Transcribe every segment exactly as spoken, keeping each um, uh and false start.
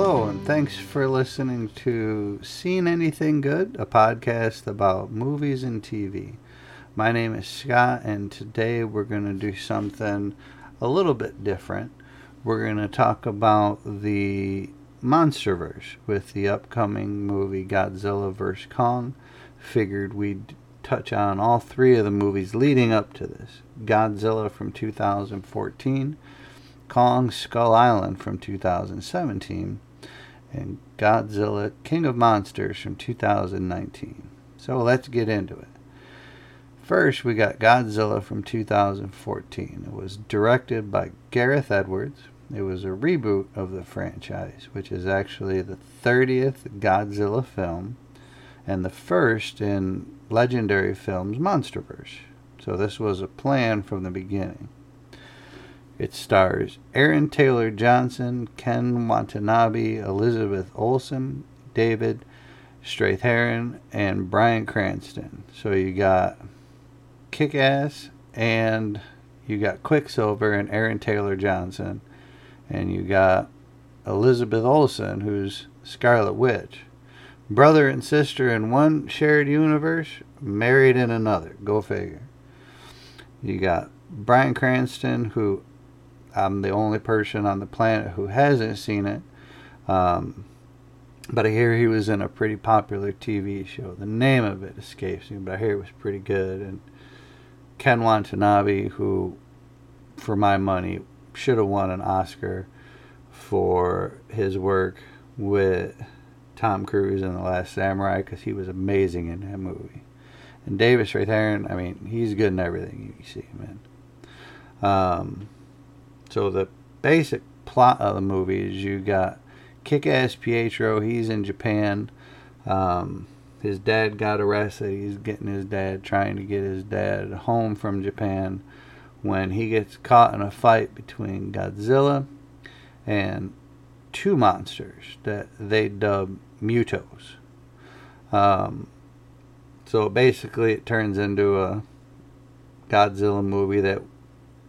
Hello, and thanks for listening to Seen Anything Good, a podcast about movies and T V. My name is Scott, and today we're going to do something a little bit different. We're going to talk about the MonsterVerse with the upcoming movie Godzilla versus. Kong. Figured we'd touch on all three of the movies leading up to this. Godzilla from two thousand fourteen, Kong Skull Island from two thousand seventeen, and Godzilla King of Monsters from two thousand nineteen. So let's get into it. First, we got Godzilla from two thousand fourteen. It was directed by Gareth Edwards. It was a reboot of the franchise, which is actually the thirtieth Godzilla film and the first in Legendary Films MonsterVerse. So this was a plan from the beginning. It stars Aaron Taylor-Johnson, Ken Watanabe, Elizabeth Olsen, David Strathairn, and Brian Cranston. So you got Kick-Ass, and you got Quicksilver and Aaron Taylor-Johnson, and you got Elizabeth Olsen, who's Scarlet Witch. Brother and sister in one shared universe, married in another. Go figure. You got Bryan Cranston, who I'm the only person on the planet who hasn't seen it. Um, but I hear he was in a pretty popular T V show. The name of it escapes me, but I hear it was pretty good. And Ken Watanabe, who, for my money, should have won an Oscar for his work with Tom Cruise in The Last Samurai, because he was amazing in that movie. And David Strathairn, I mean, he's good in everything you see him in. Um, so the basic plot of the movie is you got Kick-Ass Pietro. He's in Japan. Um, his dad got arrested. He's getting his dad, trying to get his dad home from Japan, when he gets caught in a fight between Godzilla and two monsters that they dub MUTOs. Um, so basically it turns into a Godzilla movie that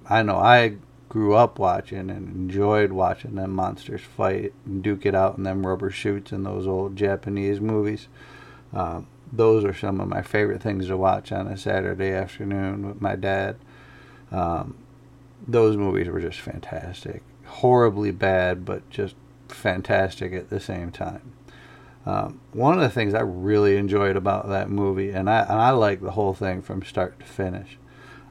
I know I grew up watching and enjoyed watching them monsters fight and duke it out in them rubber shoots in those old Japanese movies. Um, those are some of my favorite things to watch on a Saturday afternoon with my dad. Um, those movies were just fantastic. Horribly bad, but just fantastic at the same time. Um, one of the things I really enjoyed about that movie, and I, and I like the whole thing from start to finish.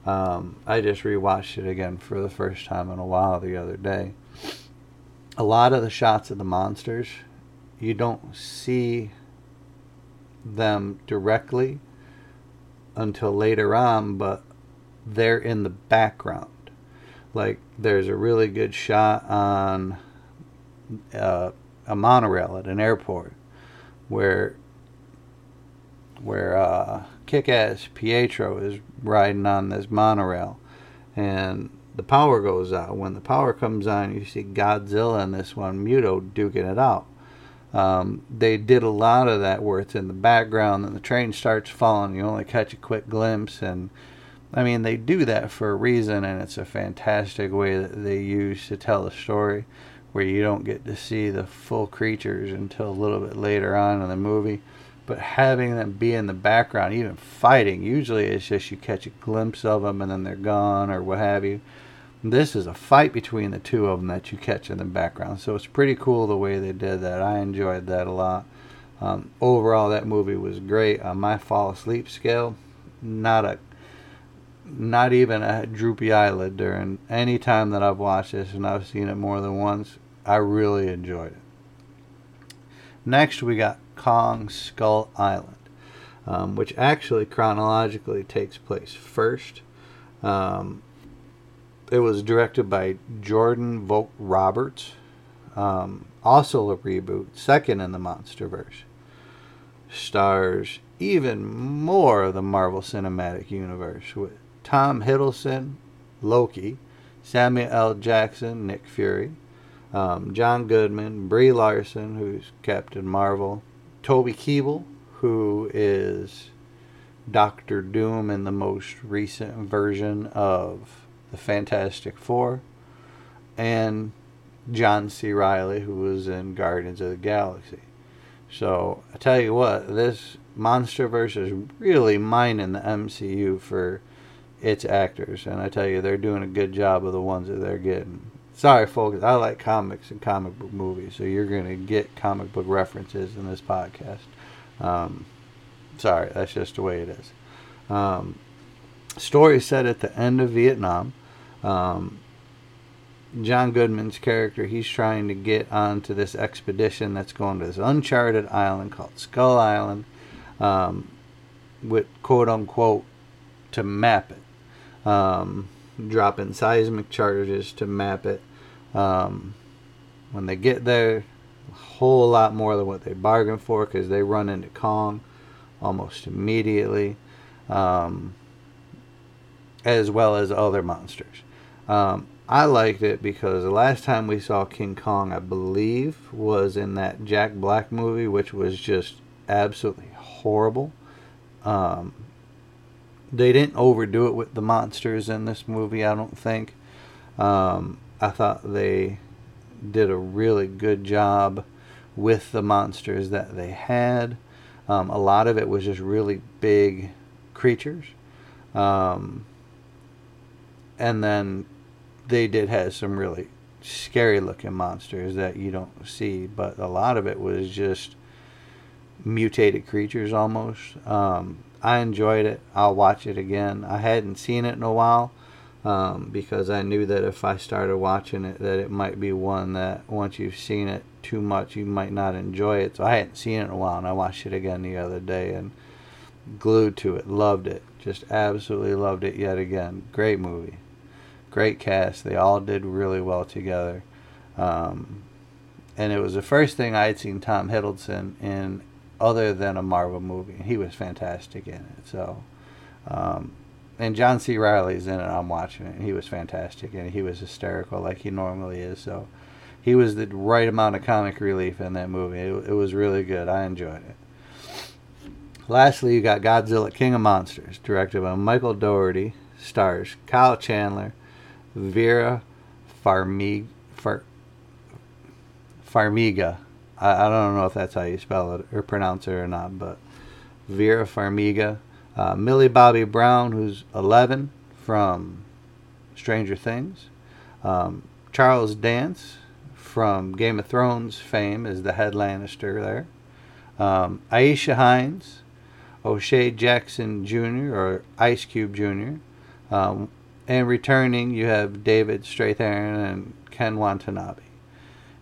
Um, I just rewatched it again for the first time in a while the other day. A lot of the shots of the monsters, you don't see them directly until later on, but they're in the background. Like, there's a really good shot on uh, a monorail at an airport where where uh, Kick-Ass Pietro is riding on this monorail, and the power goes out. When the power comes on, you see Godzilla and this one Muto duking it out. Um, they did a lot of that where it's in the background, and the train starts falling. You only catch a quick glimpse, and I mean, they do that for a reason, and it's a fantastic way that they use to tell a story where you don't get to see the full creatures until a little bit later on in the movie. But having them be in the background, even fighting, usually it's just you catch a glimpse of them and then they're gone or what have you. This is a fight between the two of them that you catch in the background. So it's pretty cool the way they did that. I enjoyed that a lot. Um, overall, that movie was great. On my fall asleep scale, not a Not even a droopy eyelid during any time that I've watched this, and I've seen it more than once. I really enjoyed it. Next, we got Kong Skull Island, um, which actually chronologically takes place first. Um, it was directed by Jordan Vogt-Roberts, um, also a reboot, second in the MonsterVerse. Stars even more of the Marvel Cinematic Universe with Tom Hiddleston, Loki, Samuel L. Jackson, Nick Fury, um, John Goodman, Brie Larson, who's Captain Marvel, Toby Keeble, who is Doctor Doom in the most recent version of the Fantastic Four, and John C. Riley, who was in Guardians of the Galaxy. So, I tell you what, this MonsterVerse is really mining the M C U for its actors. And I tell you, they're doing a good job of the ones that they're getting. Sorry, folks, I like comics and comic book movies, so you're going to get comic book references in this podcast. Um, sorry, that's just the way it is. Um, story set at the end of Vietnam. Um, John Goodman's character, he's trying to get onto this expedition that's going to this uncharted island called Skull Island, um, with quote-unquote to map it, um, dropping seismic charges to map it. Um, when they get there, a whole lot more than what they bargained for, because they run into Kong almost immediately, um, as well as other monsters. Um, I liked it because the last time we saw King Kong, I believe, was in that Jack Black movie, which was just absolutely horrible. Um, they didn't overdo it with the monsters in this movie, I don't think. Um, I thought they did a really good job with the monsters that they had. Um, a lot of it was just really big creatures. Um, and then... they did have some really scary looking monsters that you don't see, but a lot of it was just mutated creatures almost. Um, I enjoyed it. I'll watch it again. I hadn't seen it in a while, um, because I knew that if I started watching it, that it might be one that once you've seen it too much, you might not enjoy it. So I hadn't seen it in a while, and I watched it again the other day and glued to it. Loved it. Just absolutely loved it yet again. Great movie. Great cast. They all did really well together. Um, and it was the first thing I had seen Tom Hiddleston in other than a Marvel movie. And he was fantastic in it. So, um, and John C. Riley's in it. I'm watching it. And he was fantastic. And he was hysterical like he normally is. So he was the right amount of comic relief in that movie. It, it was really good. I enjoyed it. Lastly, you got Godzilla, King of Monsters, directed by Michael Dougherty. Stars Kyle Chandler, Vera Farmiga, Far, Farmiga. I, I don't know if that's how you spell it or pronounce it or not, but Vera Farmiga. Uh, Millie Bobby Brown, who's eleven from Stranger Things. Um, Charles Dance from Game of Thrones fame is the head Lannister there. Um, Aisha Hines, O'Shea Jackson Junior or Ice Cube Junior Um, and returning, you have David Strathairn and Ken Watanabe.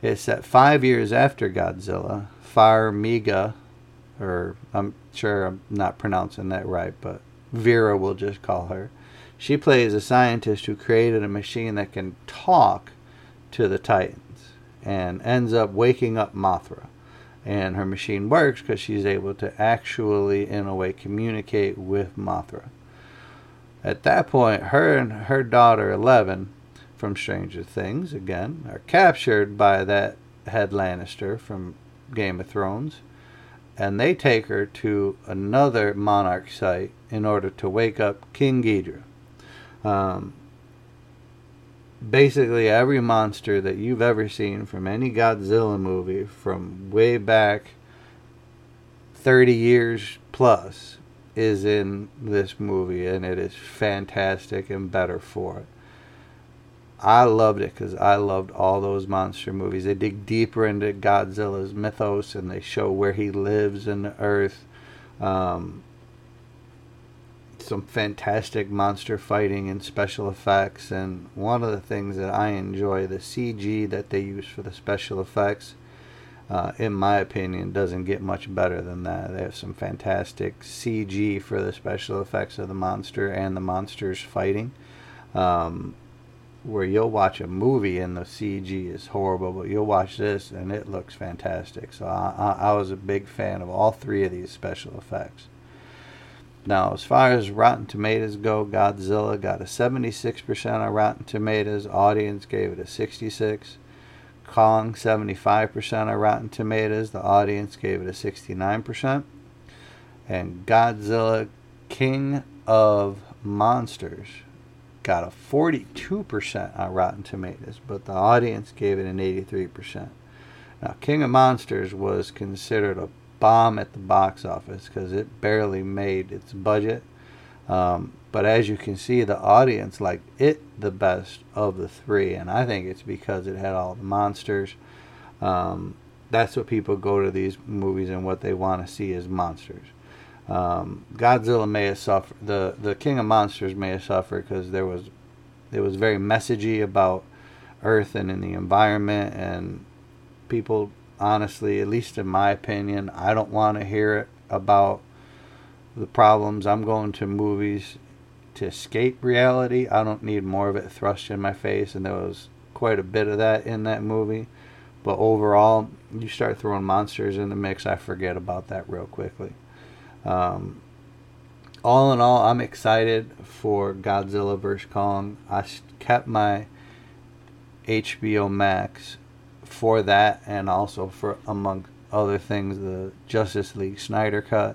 It's set five years after Godzilla. Farmiga, or I'm sure I'm not pronouncing that right, but Vera will just call her. She plays a scientist who created a machine that can talk to the Titans and ends up waking up Mothra. And her machine works because she's able to actually, in a way, communicate with Mothra. At that point, her and her daughter, eleven, from Stranger Things, again, are captured by that head Lannister from Game of Thrones. And they take her to another monarch site in order to wake up King Ghidorah. Um, basically, every monster that you've ever seen from any Godzilla movie from way back thirty years plus... is in this movie, and it is fantastic and better for it. I loved it because I loved all those monster movies. They dig deeper into Godzilla's mythos, and they show where he lives in the earth. Um, some fantastic monster fighting and special effects, and one of the things that I enjoy, the C G that they use for the special effects, Uh, in my opinion, doesn't get much better than that. They have some fantastic C G for the special effects of the monster and the monsters fighting. Um, where you'll watch a movie and the C G is horrible, but you'll watch this and it looks fantastic. So I, I, I was a big fan of all three of these special effects. Now, as far as Rotten Tomatoes go, Godzilla got a seventy-six percent on Rotten Tomatoes. Audience gave it a sixty-six percent. Kong, seventy-five percent on Rotten Tomatoes. The audience gave it a sixty-nine percent. And Godzilla, King of Monsters, got a forty-two percent on Rotten Tomatoes, but the audience gave it an eighty-three percent. Now, King of Monsters was considered a bomb at the box office because it barely made its budget. Um, but as you can see, the audience liked it the best of the three, and I think it's because it had all the monsters. Um, that's what people go to these movies and what they want to see is monsters. Um, Godzilla may have suffered, the, the King of Monsters may have suffered because there was, it was very messagey about Earth and in the environment, and people, honestly, at least in my opinion, I don't want to hear it about the problems. I'm going to movies to escape reality. I don't need more of it thrust in my face, and there was quite a bit of that in that movie. But overall, you start throwing monsters in the mix, I forget about that real quickly. Um, all in all, I'm excited for Godzilla versus. Kong. I kept my H B O Max for that, and also for, among other things, the Justice League Snyder Cut.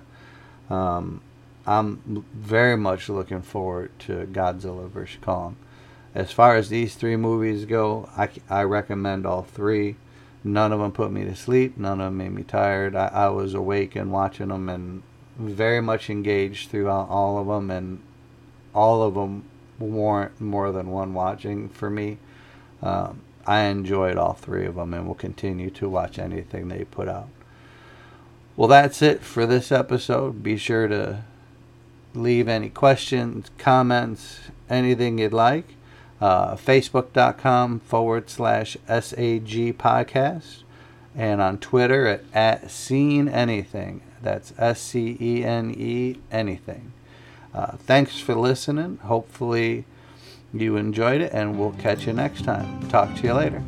Um, I'm very much looking forward to Godzilla versus. Kong. As far as these three movies go, I, I recommend all three. None of them put me to sleep. None of them made me tired. I, I was awake and watching them, and very much engaged throughout all of them, and all of them warrant more than one watching for me. Um, I enjoyed all three of them and will continue to watch anything they put out. Well, that's it for this episode. Be sure to leave any questions, comments, anything you'd like. Uh, Facebook.com forward slash SAG podcast. And on Twitter at, at Scene Anything. That's S C E N E anything. Uh, thanks for listening. Hopefully you enjoyed it, and we'll catch you next time. Talk to you later.